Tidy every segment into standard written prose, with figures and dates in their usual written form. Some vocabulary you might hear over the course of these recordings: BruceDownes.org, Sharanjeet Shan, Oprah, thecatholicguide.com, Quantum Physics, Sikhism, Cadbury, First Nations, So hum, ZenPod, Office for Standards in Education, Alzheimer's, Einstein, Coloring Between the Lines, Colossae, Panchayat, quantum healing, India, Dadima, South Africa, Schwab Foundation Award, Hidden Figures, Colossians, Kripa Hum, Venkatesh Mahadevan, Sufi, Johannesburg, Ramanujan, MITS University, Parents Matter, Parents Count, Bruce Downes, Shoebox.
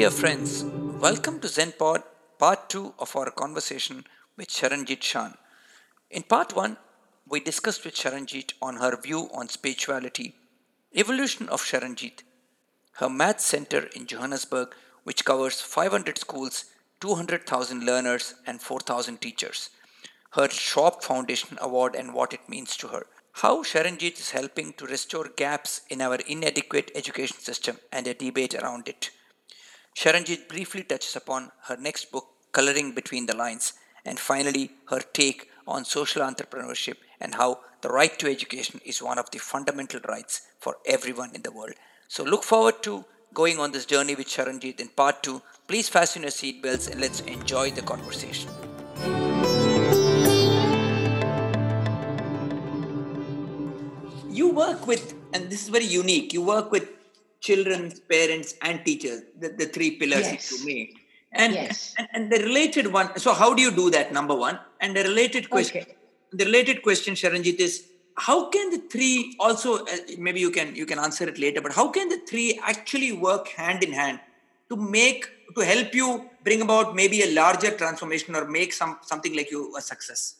Dear friends, welcome to ZenPod, part 2 of our conversation with Sharanjeet Shan. In part 1, we discussed with Sharanjeet on her view on spirituality, evolution of Sharanjeet, her Math Centre in Johannesburg, which covers 500 schools, 200,000 learners and 4,000 teachers, her Schwab Foundation Award and what it means to her, how Sharanjeet is helping to restore gaps in our inadequate education system and a debate around it. Sharanjeet briefly touches upon her next book, Coloring Between the Lines, and finally her take on social entrepreneurship and how the right to education is one of the fundamental rights for everyone in the world. So look forward to going on this journey with Sharanjeet in part 2. Please fasten your seatbelts and let's enjoy the conversation. You work with, and this is very unique, you work with children, parents, and teachers, the three pillars to me. And, yes. And the related one, so how do you do that, number one? And the related question, Sharanjeet, is how can the three also, maybe you can answer it later, but how can the three actually work hand in hand to help you bring about maybe a larger transformation or make something like you a success?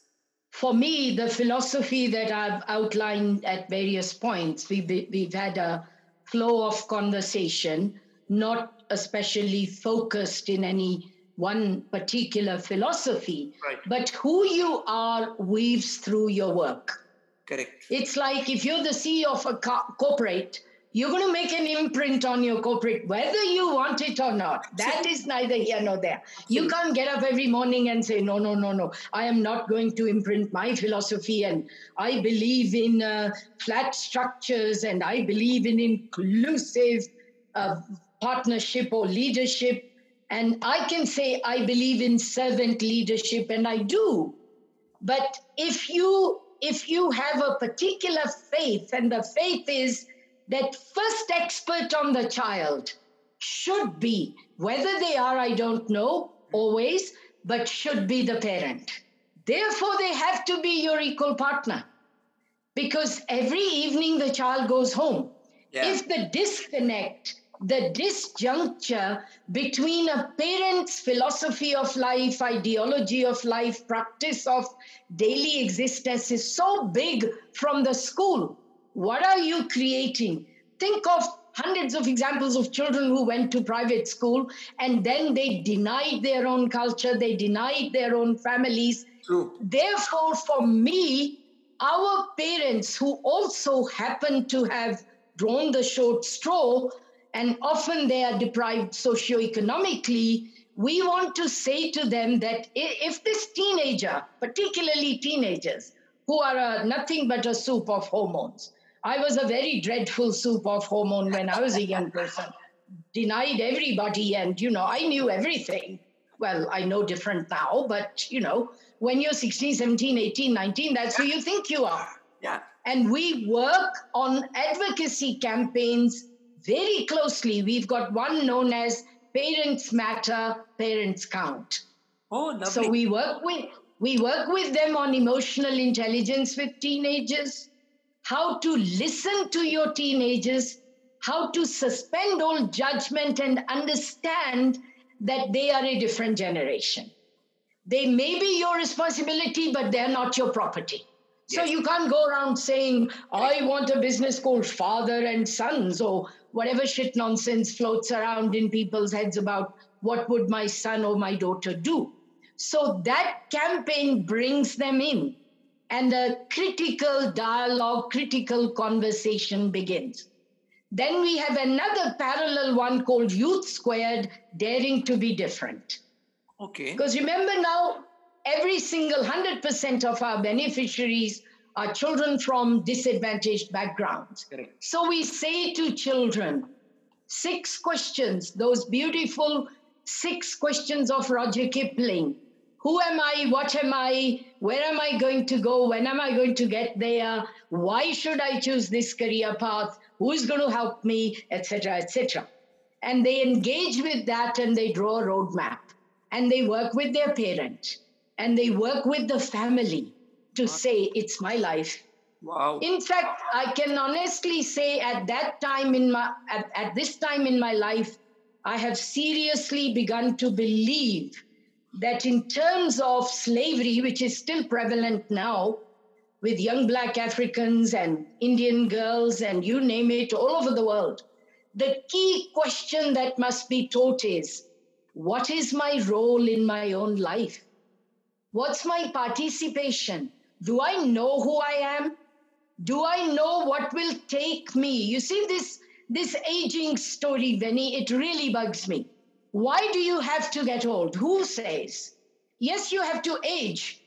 For me, the philosophy that I've outlined at various points, we've had a flow of conversation, not especially focused in any one particular philosophy, right, but who you are weaves through your work. Correct. It's like if you're the CEO of a corporate, you're going to make an imprint on your corporate, whether you want it or not. That is neither here nor there. You can't get up every morning and say, no, I am not going to imprint my philosophy, and I believe in flat structures, and I believe in inclusive partnership or leadership. And I can say I believe in servant leadership, and I do. But if you have a particular faith, and the faith is that first expert on the child should be, whether they are, I don't know always, but should be the parent. Therefore, they have to be your equal partner, because every evening the child goes home. Yeah. If the disconnect, the disjuncture between a parent's philosophy of life, ideology of life, practice of daily existence is so big from the school, what are you creating? Think of hundreds of examples of children who went to private school and then they denied their own culture, they denied their own families. True. Therefore, for me, our parents, who also happen to have drawn the short straw, and often they are deprived socioeconomically, we want to say to them that if this teenager, particularly teenagers, who are nothing but a soup of hormones. I was a very dreadful soup of hormone when I was a young person, denied everybody, and, I knew everything. Well, I know different now, but, when you're 16, 17, 18, 19, that's who you think you are. Yeah. And we work on advocacy campaigns very closely. We've got one known as Parents Matter, Parents Count. Oh, lovely. So we work with them on emotional intelligence with teenagers, how to listen to your teenagers, how to suspend all judgment and understand that they are a different generation. They may be your responsibility, but they're not your property. Yes. So you can't go around saying, I want a business called Father and Sons, or whatever shit nonsense floats around in people's heads about what would my son or my daughter do. So that campaign brings them in, and a critical dialogue, critical conversation begins. Then we have another parallel one called Youth Squared, Daring to be Different. Okay. Because remember now, every single 100% of our beneficiaries are children from disadvantaged backgrounds. Correct. So we say to children, 6 questions, those beautiful 6 questions of Roger Kipling. Who am I? What am I? Where am I going to go? When am I going to get there? Why should I choose this career path? Who is going to help me? Etc., etc. And they engage with that, and they draw a roadmap. And they work with their parent. And they work with the family to say, it's my life. Wow. In fact, I can honestly say at this time in my life, I have seriously begun to believe that in terms of slavery, which is still prevalent now, with young Black Africans and Indian girls and you name it, all over the world, the key question that must be taught is, what is my role in my own life? What's my participation? Do I know who I am? Do I know what will take me? You see this aging story, Venny, it really bugs me. Why do you have to get old? Who says? Yes, you have to age.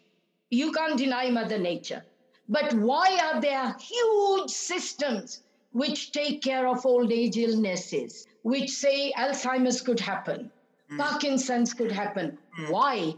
You can't deny Mother Nature. But why are there huge systems which take care of old age illnesses, which say Alzheimer's could happen, Parkinson's could happen? Why?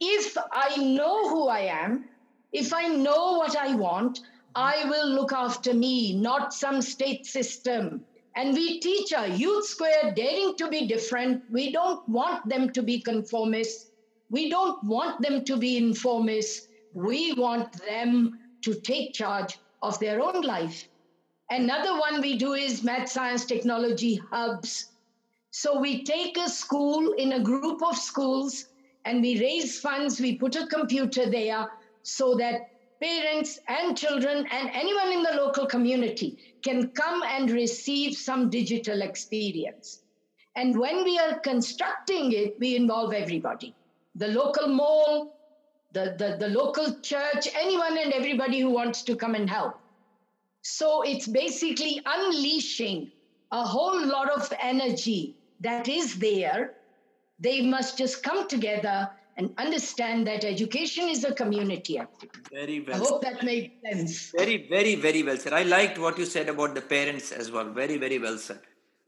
If I know who I am, if I know what I want, I will look after me, not some state system. And we teach our Youth Squared daring to be different. We don't want them to be conformists. We don't want them to be informists. We want them to take charge of their own life. Another one we do is math, science, technology hubs. So we take a school in a group of schools and we raise funds. We put a computer there so that parents and children and anyone in the local community can come and receive some digital experience. And when we are constructing it, we involve everybody. The local mall, the local church, anyone and everybody who wants to come and help. So it's basically unleashing a whole lot of energy that is there. They must just come together and understand that education is a community activity. Very well. I hope that made sense. Very, very, very well said. I liked what you said about the parents as well. Very, very well said.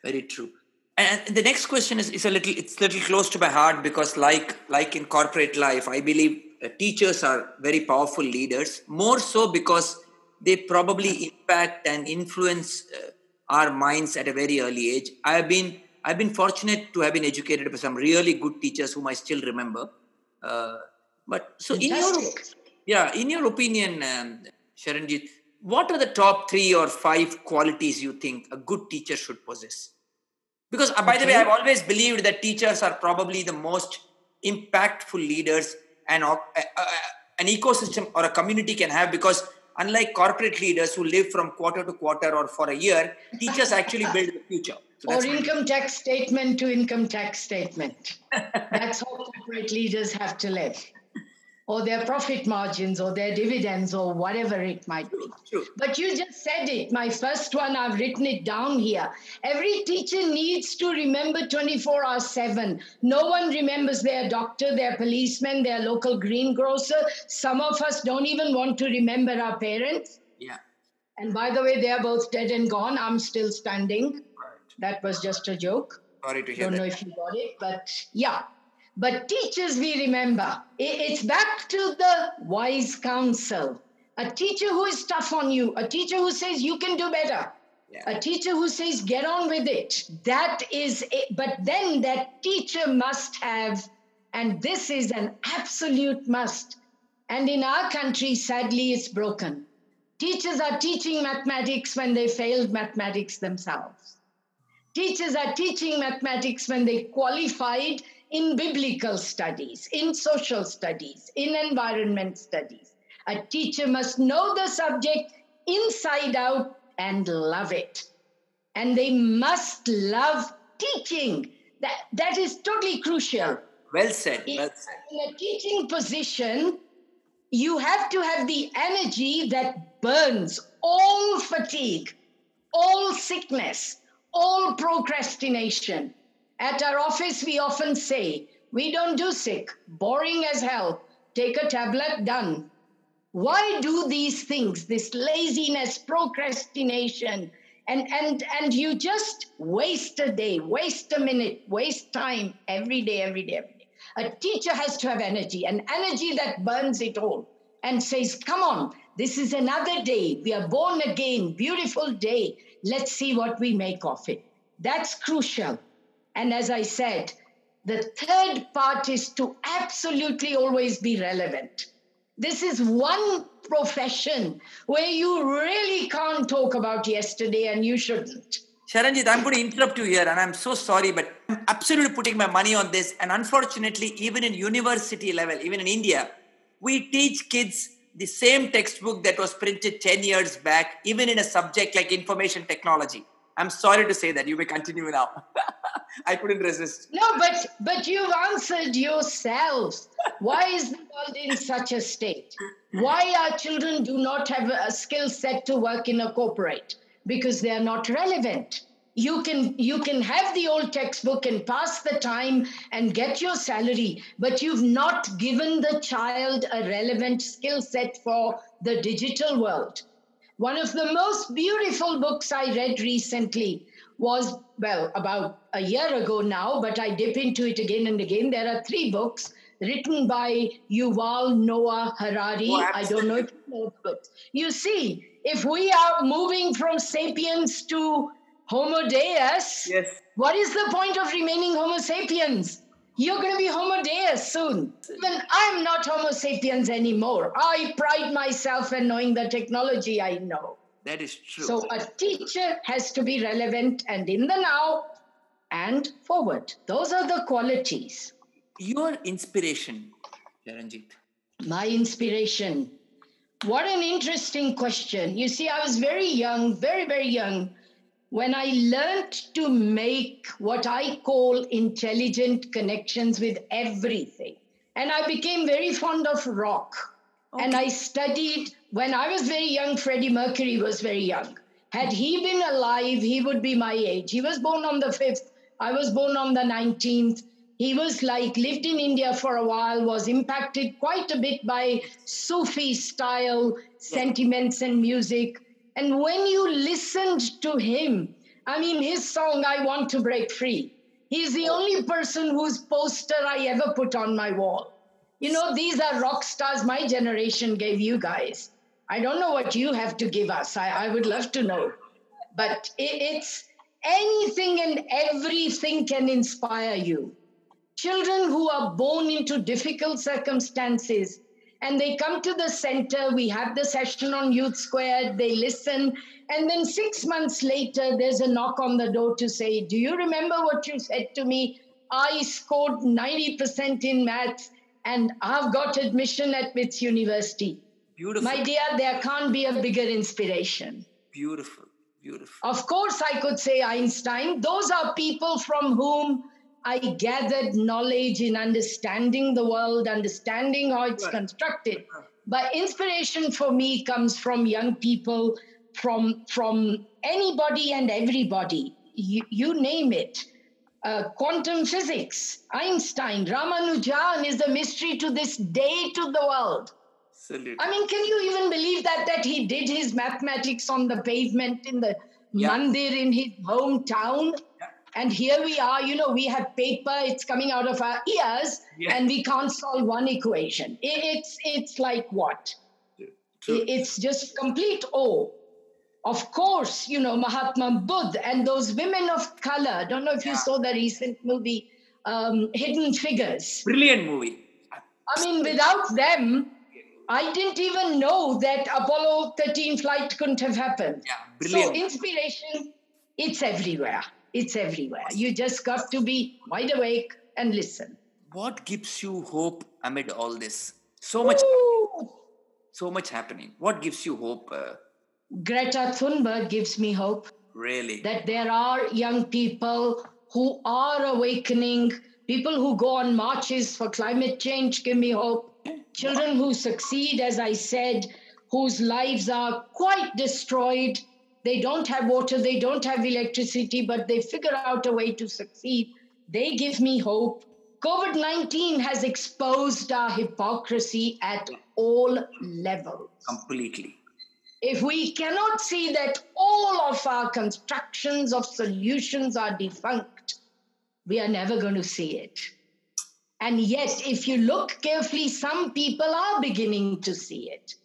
Very true. And the next question is a little close to my heart because like in corporate life, I believe teachers are very powerful leaders, more so because they probably impact and influence our minds at a very early age. I've been fortunate to have been educated by some really good teachers whom I still remember. In your opinion, Sharanjeet, what are the top 3 or 5 qualities you think a good teacher should possess? Because by the way, I've always believed that teachers are probably the most impactful leaders and an ecosystem or a community can have, because unlike corporate leaders who live from quarter to quarter or for a year, teachers actually build the future. So or income tax statement to income tax statement. That's how corporate leaders have to live. Or their profit margins or their dividends or whatever it might be. True. But you just said it. My first one, I've written it down here. Every teacher needs to remember 24/7. No one remembers their doctor, their policeman, their local greengrocer. Some of us don't even want to remember our parents. Yeah. And by the way, they are both dead and gone. I'm still standing. That was just a joke. Sorry to hear that. Don't know if you got it, but yeah. But teachers, we remember. It's back to the wise counsel. A teacher who is tough on you. A teacher who says you can do better. Yeah. A teacher who says get on with it. That is it. But then that teacher must have, and this is an absolute must. And in our country, sadly, it's broken. Teachers are teaching mathematics when they failed mathematics themselves. Teachers are teaching mathematics when they qualified in biblical studies, in social studies, in environment studies. A teacher must know the subject inside out and love it. And they must love teaching. That is totally crucial. Well said. Well said. In a teaching position, you have to have the energy that burns all fatigue, all sickness, all procrastination. At our office, we often say, we don't do sick, boring as hell, take a tablet, done. Why do these things, this laziness, procrastination, and you just waste a day, waste a minute, waste time every day. A teacher has to have energy, an energy that burns it all and says, come on, this is another day. We are born again, beautiful day. Let's see what we make of it. That's crucial. And as I said, the third part is to absolutely always be relevant. This is one profession where you really can't talk about yesterday, and you shouldn't. Sharanjeet, I'm going to interrupt you here, and I'm so sorry, but I'm absolutely putting my money on this. And unfortunately, even in university level, even in India, we teach kids the same textbook that was printed 10 years back, even in a subject like information technology. I'm sorry to say that. You may continue now. I couldn't resist. No, but you've answered yourselves. Why is the world in such a state? Why our children do not have a skill set to work in a corporate? Because they are not relevant. You can have the old textbook and pass the time and get your salary, but you've not given the child a relevant skill set for the digital world. One of the most beautiful books I read recently was, well, about a year ago now, but I dip into it again and again. There are three books written by Yuval Noah Harari. What? I don't know if you know the books. You see, if we are moving from sapiens to Homo Deus, yes, what is the point of remaining Homo sapiens? You're going to be Homo Deus soon. Even I'm not Homo sapiens anymore. I pride myself in knowing the technology I know. That is true. So a teacher has to be relevant and in the now and forward. Those are the qualities. Your inspiration, Sharanjeet. My inspiration. What an interesting question. You see, I was very young, very, very young, when I learned to make what I call intelligent connections with everything. And I became very fond of rock. Okay. And I studied, when I was very young, Freddie Mercury was very young. Had he been alive, he would be my age. He was born on the 5th. I was born on the 19th. He was like, lived in India for a while, was impacted quite a bit by Sufi style sentiments and music. And when you listened to him, I mean, his song, I Want to Break Free. He's the only person whose poster I ever put on my wall. You know, these are rock stars my generation gave you guys. I don't know what you have to give us. I would love to know. But it's anything and everything can inspire you. Children who are born into difficult circumstances and they come to the center, we have the session on Youth Squared, they listen, and then 6 months later, there's a knock on the door to say, do you remember what you said to me? I scored 90% in maths and I've got admission at MITS University. Beautiful. My dear, there can't be a bigger inspiration. Beautiful, beautiful. Of course, I could say Einstein. Those are people from whom I gathered knowledge in understanding the world, understanding how it's constructed. But inspiration for me comes from young people, from anybody and everybody. You name it. Quantum physics, Einstein, Ramanujan is a mystery to this day to the world. Absolutely. I mean, can you even believe that he did his mathematics on the pavement in the mandir in his hometown? Yeah. And here we are, you know, we have paper, it's coming out of our ears, and we can't solve one equation. It's like what? True. It's just complete awe. Of course, you know, Mahatma Buddha and those women of color. I don't know if you saw the recent movie, Hidden Figures. Brilliant movie. I mean, without them, I didn't even know that Apollo 13 flight couldn't have happened. Yeah, brilliant. So inspiration, it's everywhere. It's everywhere. You just got to be wide awake and listen. What gives you hope amid all this? So much happening. What gives you hope? Greta Thunberg gives me hope. Really? That there are young people who are awakening. People who go on marches for climate change give me hope. Children who succeed, as I said, whose lives are quite destroyed. They don't have water, they don't have electricity, but they figure out a way to succeed. They give me hope. COVID-19 has exposed our hypocrisy at all levels. Completely. If we cannot see that all of our constructions of solutions are defunct, we are never going to see it. And yet, if you look carefully, some people are beginning to see it.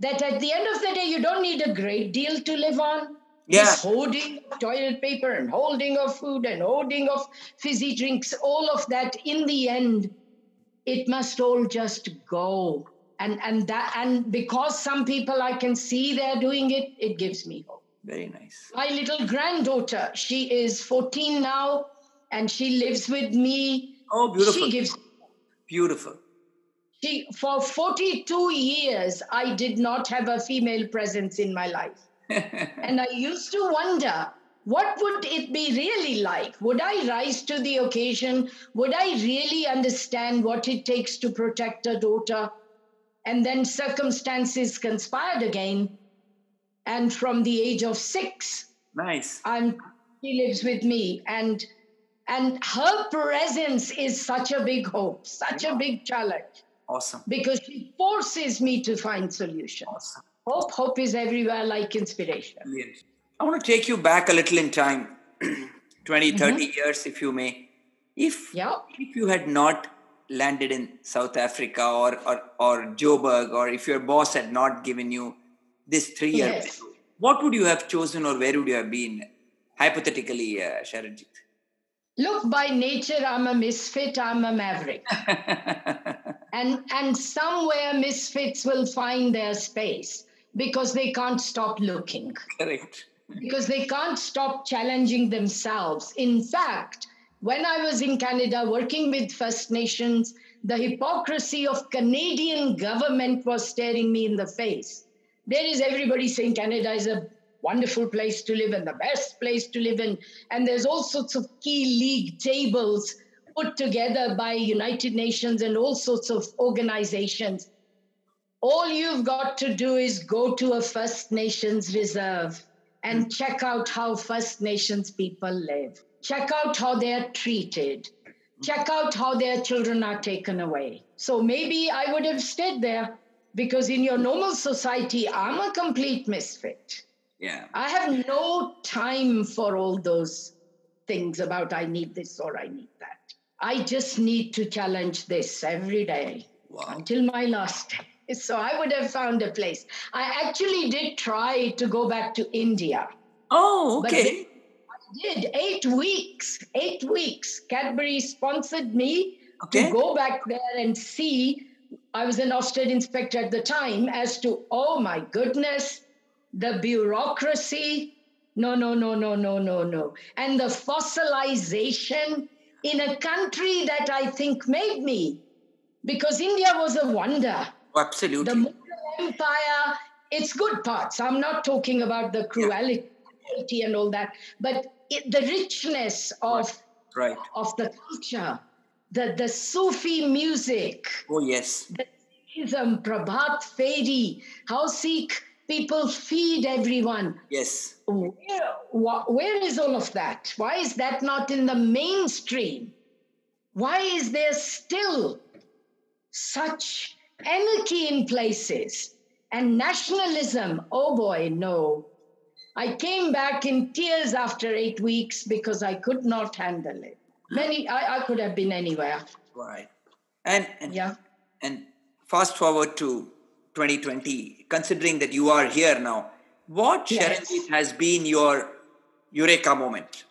That at the end of the day, you don't need a great deal to live on. Yes. Hoarding of toilet paper and hoarding of food and hoarding of fizzy drinks, all of that, in the end, it must all just go. And because some people I can see they're doing it, it gives me hope. Very nice. My little granddaughter, she is 14 now. and she lives with me. Oh, beautiful. She gives. Beautiful. She, for 42 years, I did not have a female presence in my life. And I used to wonder, what would it be really like? Would I rise to the occasion? Would I really understand what it takes to protect a daughter? And then circumstances conspired again. And from the age of 6, nice, she lives with me. And her presence is such a big hope, such a big challenge. Awesome. Because she forces me to find solutions. Awesome. Hope is everywhere, like inspiration. Brilliant. I want to take you back a little in time, 20, 30 years, if you may. If you had not landed in South Africa or Joburg, or if your boss had not given you this 3 year, what would you have chosen, or where would you have been, hypothetically, Sharanjeet? Look, by nature, I'm a misfit, I'm a maverick. and somewhere misfits will find their space, because they can't stop looking. Correct. Because they can't stop challenging themselves. In fact, when I was in Canada working with First Nations, the hypocrisy of Canadian government was staring me in the face. There is everybody saying Canada is a wonderful place to live and the best place to live in. And there's all sorts of key league tables put together by United Nations and all sorts of organizations. All you've got to do is go to a First Nations reserve and check out how First Nations people live. Check out how they're treated. Check out how their children are taken away. So maybe I would have stayed there, because in your normal society, I'm a complete misfit. Yeah, I have no time for all those things about I need this or I need that. I just need to challenge this every day until my last day. So I would have found a place. I actually did try to go back to India. Oh, okay. I did 8 weeks. Cadbury sponsored me to go back there and see. I was an Ofsted inspector at the time, as to, oh my goodness, the bureaucracy. No. And the fossilization in a country that I think made me, because India was a wonder. Absolutely. The Muslim Empire, its good parts. I'm not talking about the cruelty and all that, but the richness of, of the culture, the Sufi music. Oh, yes. The Sikhism, Prabhat Fedi, how Sikh people feed everyone. Yes. Where is all of that? Why is that not in the mainstream? Why is there still such anarchy in places and nationalism? Oh boy, no. I came back in tears after 8 weeks because I could not handle it. I could have been anywhere. Right. And fast forward to 2020, considering that you are here now, what, Sharanjeet, has been your eureka moment?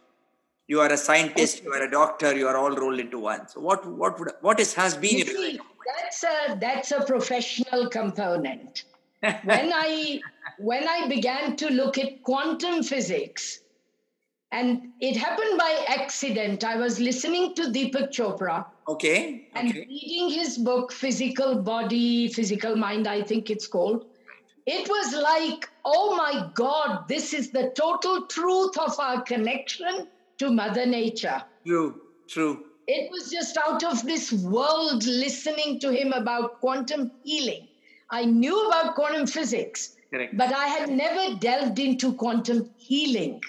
You are a scientist, you are a doctor, you are all rolled into one. So what has been your eureka moment? That's a professional component. When I began to look at quantum physics, and it happened by accident, I was listening to Deepak Chopra. Okay. And reading his book, Physical Body, Physical Mind, I think it's called. It was like, oh my God, this is the total truth of our connection to Mother Nature. True. It was just out of this world listening to him about quantum healing. I knew about quantum physics, but I had never delved into quantum healing.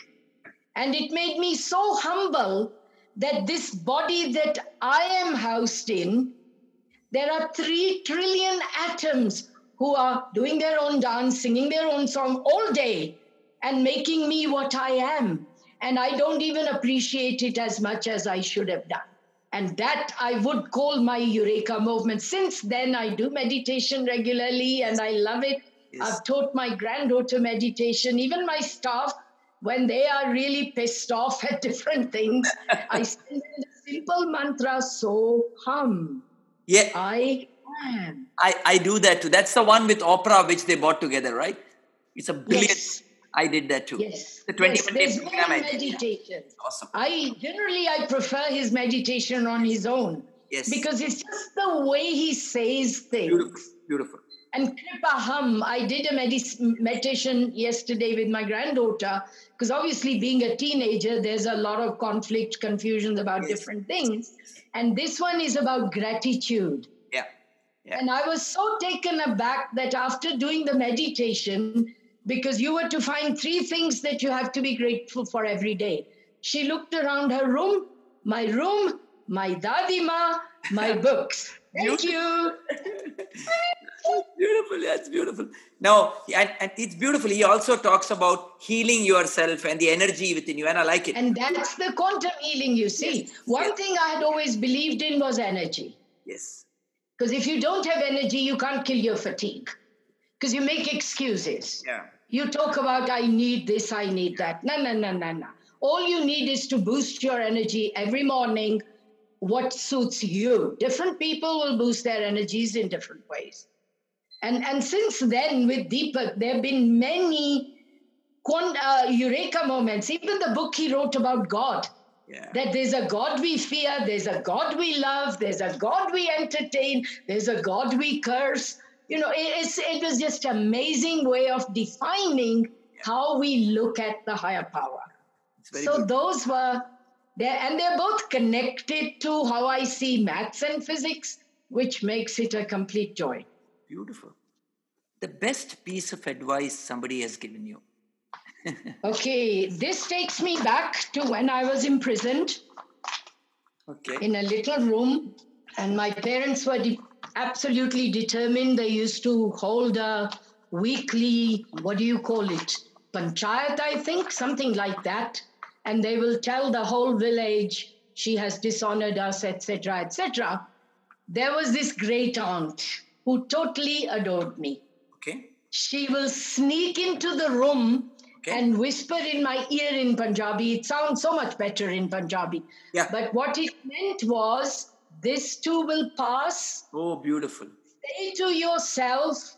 And it made me so humble that this body that I am housed in, there are 3 trillion atoms who are doing their own dance, singing their own song all day and making me what I am. And I don't even appreciate it as much as I should have done. And that I would call my eureka movement. Since then, I do meditation regularly and I love it. Yes. I've taught my granddaughter meditation. Even my staff, when they are really pissed off at different things, I send them the simple mantra, So hum. Yeah. I am. I do that too. That's the one with Oprah, which they bought together, right? It's a brilliant. Yes. I did that too. Yes. The 21 day program I did. Meditations. Awesome. I generally prefer his meditation on his own. Yes. Because it's just the way he says things. Beautiful. And Kripa Hum, I did a meditation yesterday with my granddaughter, because obviously being a teenager, there's a lot of conflict, confusions about different things. And this one is about gratitude. Yeah. And I was so taken aback that after doing the meditation, because you were to find three things that you have to be grateful for every day. She looked around her room, my dadima, my books. Thank you. Beautiful. That's beautiful. Now, and it's beautiful. He also talks about healing yourself and the energy within you. And I like it. And that's the quantum healing, you see. Yes. One thing I had always believed in was energy. Yes. Because if you don't have energy, you can't kill your fatigue. Because you make excuses. Yeah. You talk about, I need this, I need that. No. All you need is to boost your energy every morning. What suits you? Different people will boost their energies in different ways. And since then, with Deepak, there have been many eureka moments. Even the book he wrote about God, that there's a God we fear, there's a God we love, there's a God we entertain, there's a God we curse. You know, it was just an amazing way of defining how we look at the higher power. So good. Those were... They're both connected to how I see maths and physics, which makes it a complete joy. Beautiful. The best piece of advice somebody has given you. Okay, this takes me back to when I was imprisoned in a little room. And my parents were absolutely determined. They used to hold a weekly, what do you call it? Panchayat, I think, something like that. And they will tell the whole village, she has dishonored us, etc., etc. There was this great aunt who totally adored me. Okay. She will sneak into the room and whisper in my ear in Punjabi. It sounds so much better in Punjabi. Yeah. But what it meant was, this too will pass. Oh, beautiful. Say to yourself,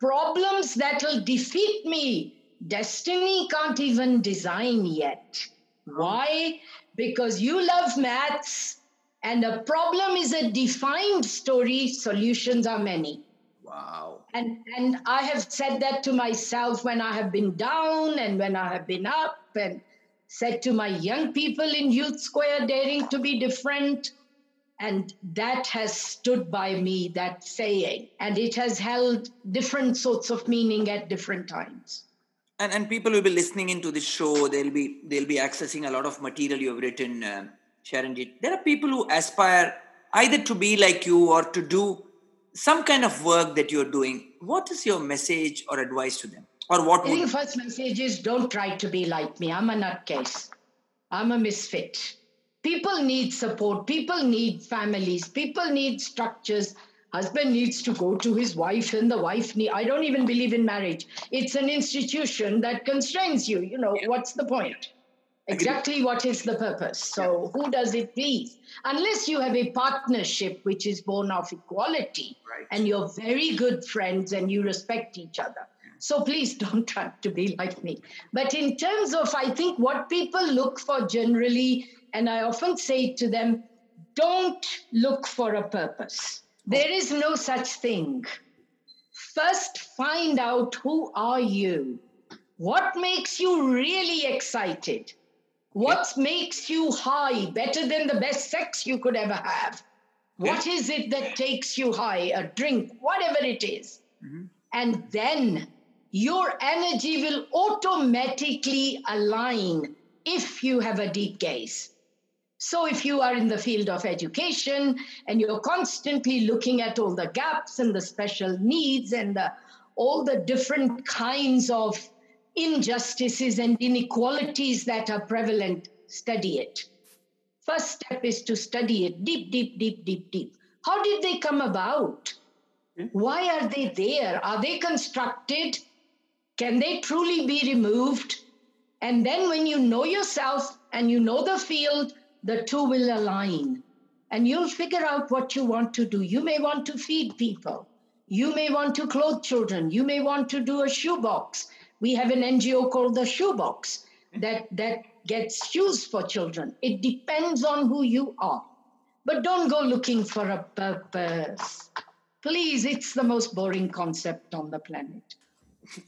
problems that will defeat me, destiny can't even design yet. Why? Because you love maths, and a problem is a defined story. Solutions are many. Wow. And I have said that to myself when I have been down and when I have been up, and said to my young people in Youth Square, daring to be different. And that has stood by me, that saying. And it has held different sorts of meaning at different times. And people will be listening into this show. They'll be accessing a lot of material you have written, Sharanjeet. There are people who aspire either to be like you or to do some kind of work that you're doing. What is your message or advice to them? Or what? I think first message is, don't try to be like me. I'm a nutcase. I'm a misfit. People need support. People need families. People need structures. Husband needs to go to his wife, and the wife I don't even believe in marriage. It's an institution that constrains you. You know, what's the point? Exactly what is the purpose? So who does it please? Unless you have a partnership which is born of equality and you're very good friends and you respect each other. So please don't try to be like me. But in terms of, I think, what people look for generally, and I often say to them, don't look for a purpose. There is no such thing. First, find out, who are you? What makes you really excited? What makes you high, better than the best sex you could ever have? What is it that takes you high? A drink, whatever it is. Mm-hmm. And then your energy will automatically align if you have a deep gaze. So if you are in the field of education and you're constantly looking at all the gaps and the special needs and all the different kinds of injustices and inequalities that are prevalent, study it. First step is to study it deep. How did they come about? Why are they there? Are they constructed? Can they truly be removed? And then when you know yourself and you know the field, the two will align, and you'll figure out what you want to do. You may want to feed people. You may want to clothe children. You may want to do a shoebox. We have an NGO called the Shoebox that gets shoes for children. It depends on who you are. But don't go looking for a purpose. Please, it's the most boring concept on the planet.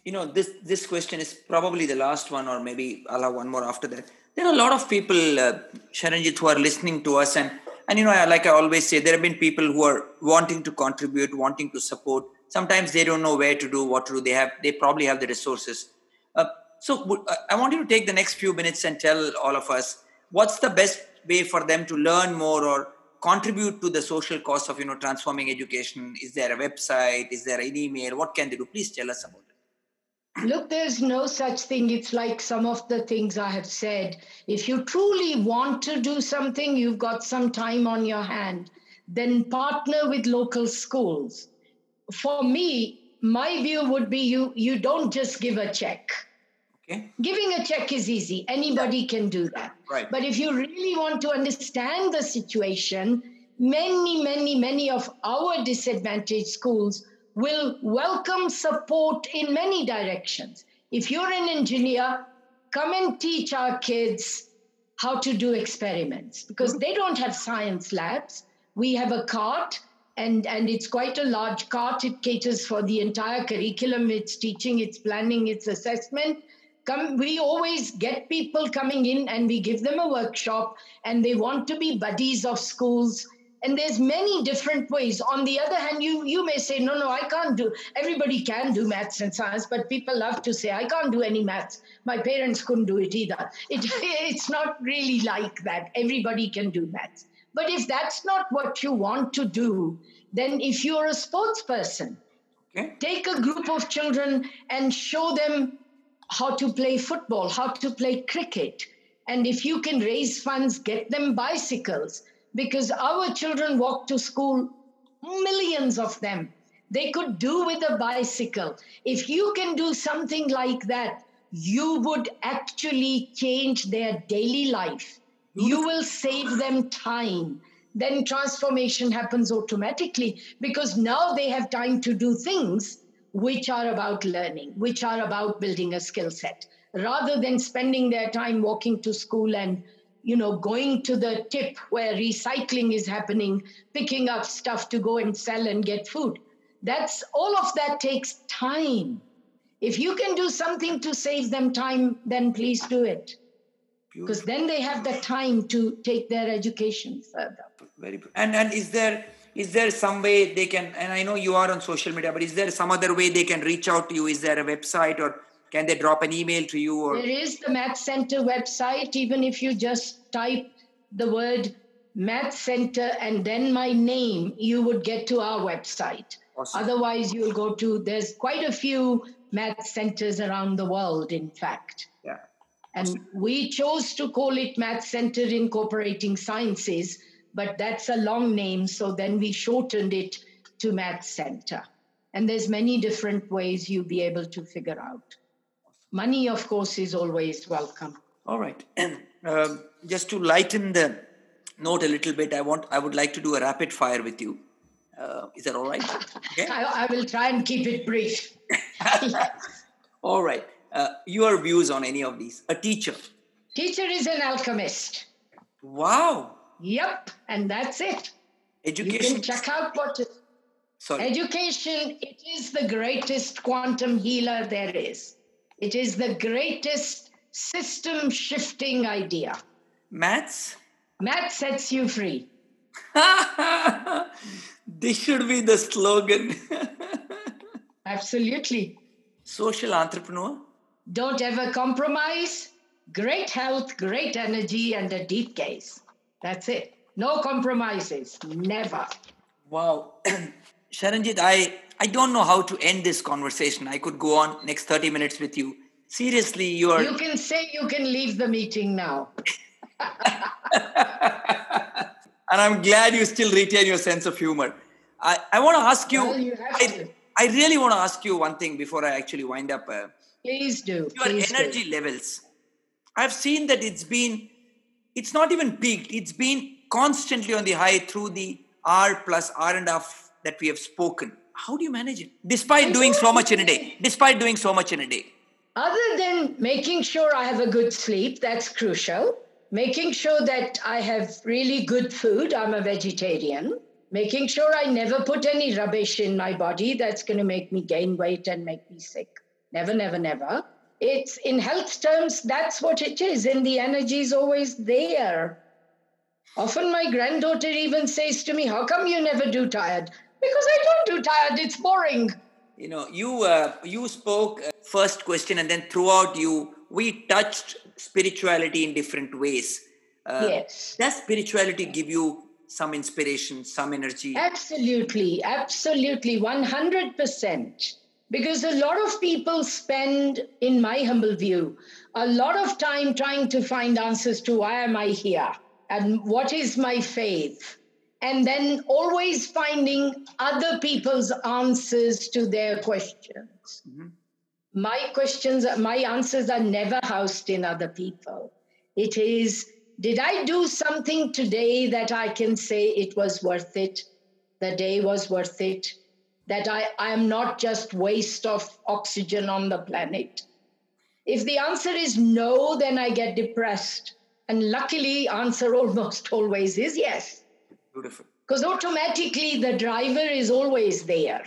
You know, this question is probably the last one, or maybe I'll have one more after that. There are a lot of people, Sharanjeet, who are listening to us. And you know, like I always say, there have been people who are wanting to contribute, wanting to support. Sometimes they don't know where to do, what to do. They probably have the resources. So I want you to take the next few minutes and tell all of us what's the best way for them to learn more or contribute to the social cause of, you know, transforming education. Is there a website? Is there an email? What can they do? Please tell us about it. Look, there's no such thing. It's like some of the things I have said. If you truly want to do something, you've got some time on your hand, then partner with local schools. For me, my view would be you don't just give a check. Okay. Giving a check is easy. Anybody can do that. Right. But if you really want to understand the situation, many, many, many of our disadvantaged schools will welcome support in many directions. If you're an engineer, come and teach our kids how to do experiments because they don't have science labs. We have a cart. And it's quite a large cart. It caters for the entire curriculum. It's teaching, it's planning, it's assessment. We always get people coming in and we give them a workshop and they want to be buddies of schools. And there's many different ways. On the other hand, you may say, no, I can't do. Everybody can do maths and science, but people love to say, I can't do any maths. My parents couldn't do it either. It's not really like that. Everybody can do maths. But if that's not what you want to do, then if you're a sports person, take a group of children and show them how to play football, how to play cricket. And if you can raise funds, get them bicycles, because our children walk to school, millions of them. They could do with a bicycle. If you can do something like that, you would actually change their daily life. You will save them time. Then transformation happens automatically because now they have time to do things which are about learning, which are about building a skill set, rather than spending their time walking to school and, you know, going to the tip where recycling is happening, picking up stuff to go and sell and get food. That's all of that takes time. If you can do something to save them time, then please do it. Because then they have the time to take their education further. Very good. And is there some way they can, and I know you are on social media, but is there some other way they can reach out to you? Is there a website or can they drop an email to you? Or? There is the Math Centre website. Even if you just type the word Math Centre and then my name, you would get to our website. Awesome. Otherwise, you'll go to, there's quite a few math centres around the world, in fact. Yeah. And we chose to call it Math Centre Incorporating Sciences, but that's a long name. So then we shortened it to Math Centre. And there's many different ways you'll be able to figure out. Money, of course, is always welcome. All right. And just to lighten the note a little bit, I would like to do a rapid fire with you. Is that all right? Okay. I will try and keep it brief. All right. Your views on any of these? A teacher? Teacher is an alchemist. Wow. Yep, and that's it. Education. You can check out what. Education. It is the greatest quantum healer there is. It is the greatest system shifting idea. Maths. Maths sets you free. This should be the slogan. Absolutely. Social entrepreneur. Don't ever compromise. Great health, great energy, and a deep gaze. That's it. No compromises. Never. Wow. Sharanjeet, I don't know how to end this conversation. I could go on next 30 minutes with you. Seriously, you can say you can leave the meeting now. And I'm glad you still retain your sense of humor. I want to ask you... Well, you have to. I really want to ask you one thing before I actually wind up. Please do. Your energy levels. I've seen that it's not even peaked. It's been constantly on the high through the hour and a half that we have spoken. How do you manage it? Despite doing so much in a day. Other than making sure I have a good sleep, that's crucial. Making sure that I have really good food, I'm a vegetarian. Making sure I never put any rubbish in my body, that's going to make me gain weight and make me sick. Never, never, never. It's in health terms, that's what it is. And the energy is always there. Often my granddaughter even says to me, how come you never do tired? Because I don't do tired, it's boring. You know, you spoke first question and then throughout we touched spirituality in different ways. Yes. Does spirituality give you some inspiration, some energy? Absolutely, absolutely, 100%. Because a lot of people spend, in my humble view, a lot of time trying to find answers to why am I here and what is my faith? And then always finding other people's answers to their questions. Mm-hmm. My answers are never housed in other people. It is, did I do something today that I can say it was worth it? The day was worth it? That I am not just waste of oxygen on the planet. If the answer is no, then I get depressed. And luckily, answer almost always is yes. Beautiful. Because automatically the driver is always there.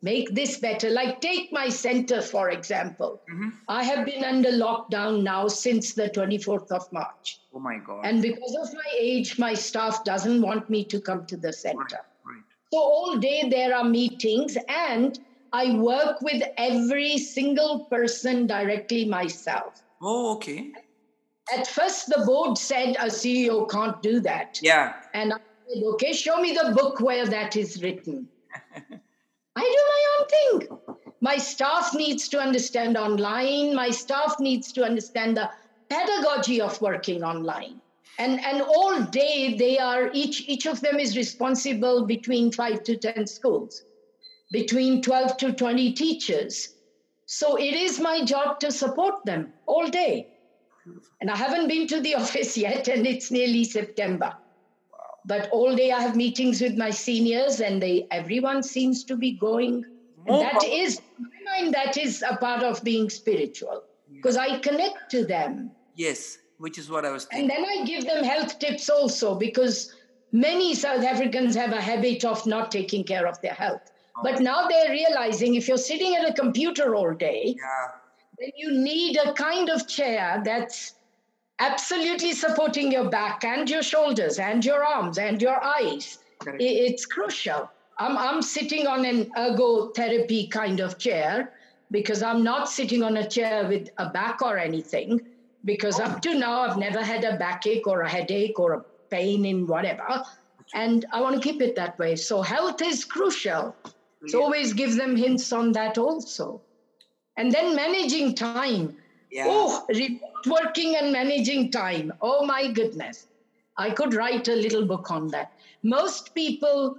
Make this better. Like take my center, for example. Mm-hmm. I have been under lockdown now since the 24th of March. Oh my God. And because of my age, my staff doesn't want me to come to the center. Right. So all day there are meetings and I work with every single person directly myself. Oh, okay. At first, the board said a CEO can't do that. Yeah. And I said, okay, show me the book where that is written. I do my own thing. My staff needs to understand online. My staff needs to understand the pedagogy of working online. And all day, they are, each of them is responsible between 5 to 10 schools, between 12 to 20 teachers. So it is my job to support them all day. And I haven't been to the office yet, and it's nearly September. Wow. But all day I have meetings with my seniors, and everyone seems to be going. And that is a part of being spiritual, because I connect to them. Yes, which is what I was thinking. And then I give them health tips also, because many South Africans have a habit of not taking care of their health. Oh. But now they're realizing if you're sitting at a computer all day... Yeah. Then you need a kind of chair that's absolutely supporting your back and your shoulders and your arms and your eyes. Correct. It's crucial. I'm sitting on an ergotherapy kind of chair because I'm not sitting on a chair with a back or anything because up to now I've never had a backache or a headache or a pain in whatever. And I want to keep it that way. So health is crucial. Yeah. So always give them hints on that also. And then managing time. Yeah. Oh, remote working and managing time. Oh, my goodness. I could write a little book on that. Most people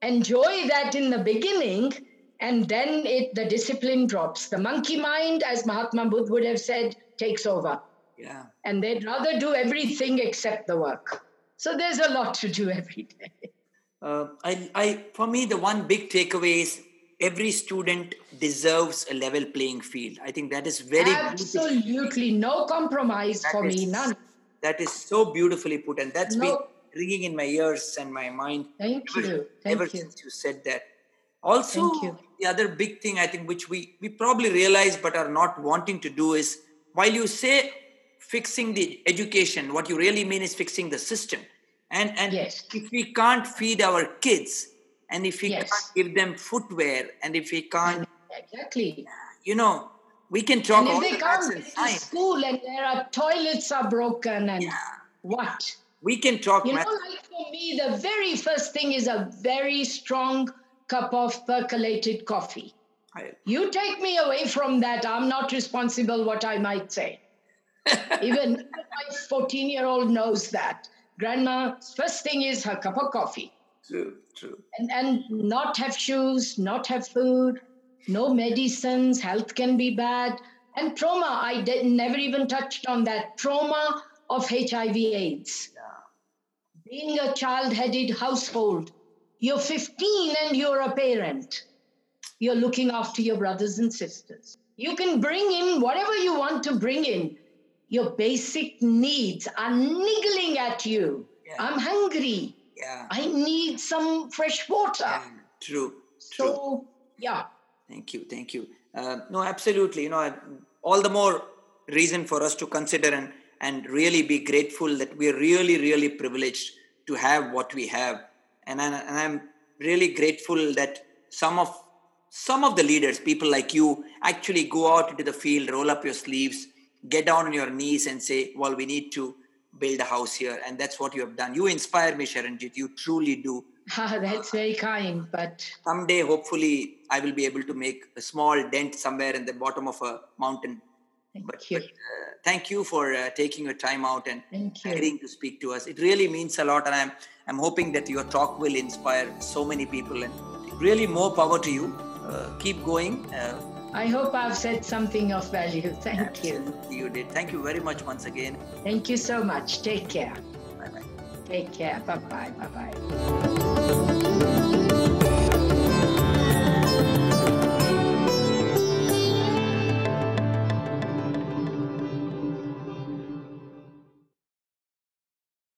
enjoy that in the beginning, and then the discipline drops. The monkey mind, as Mahatma Buddha would have said, takes over. Yeah. And they'd rather do everything except the work. So there's a lot to do every day. For me, the one big takeaway is, every student deserves a level playing field. I think that is very... Absolutely. No compromise for me. None. That is so beautifully put. And that's been ringing in my ears and my mind. Thank you. Since you said that. Also, the other big thing I think which we probably realize but are not wanting to do is while you say fixing the education, what you really mean is fixing the system. And if we can't feed our kids... And if we can't give them footwear, and if we can't... Exactly. You know, we can talk about... And if they can't go to school and their toilets are broken and what? We can talk... You know, for me, the very first thing is a very strong cup of percolated coffee. You take me away from that, I'm not responsible what I might say. Even my 14-year-old knows that. Grandma's first thing is her cup of coffee. True. And not have shoes, not have food, no medicines, health can be bad. And trauma, I never even touched on that. Trauma of HIV/AIDS. Yeah. Being a child-headed household. You're 15 and you're a parent. You're looking after your brothers and sisters. You can bring in whatever you want to bring in. Your basic needs are niggling at you. Yeah. I'm hungry. Yeah. I need some fresh water. Yeah. True. So, yeah. Thank you. No, absolutely. You know, all the more reason for us to consider and really be grateful that we're really, really privileged to have what we have. And I'm really grateful that some of the leaders, people like you, actually go out into the field, roll up your sleeves, get down on your knees and say, well, we need to build a house here. And that's what you have done. You inspire me, Sharanjeet. You truly do. That's very kind, but... Someday, hopefully, I will be able to make a small dent somewhere in the bottom of a mountain. Thank you. But, thank you for taking your time out and agreeing to speak to us. It really means a lot, and I'm hoping that your talk will inspire so many people. And really, more power to you. Keep going. I hope I've said something of value. Thank you. You did. Thank you very much once again. Thank you so much. Take care. Bye-bye. Take care. Bye-bye.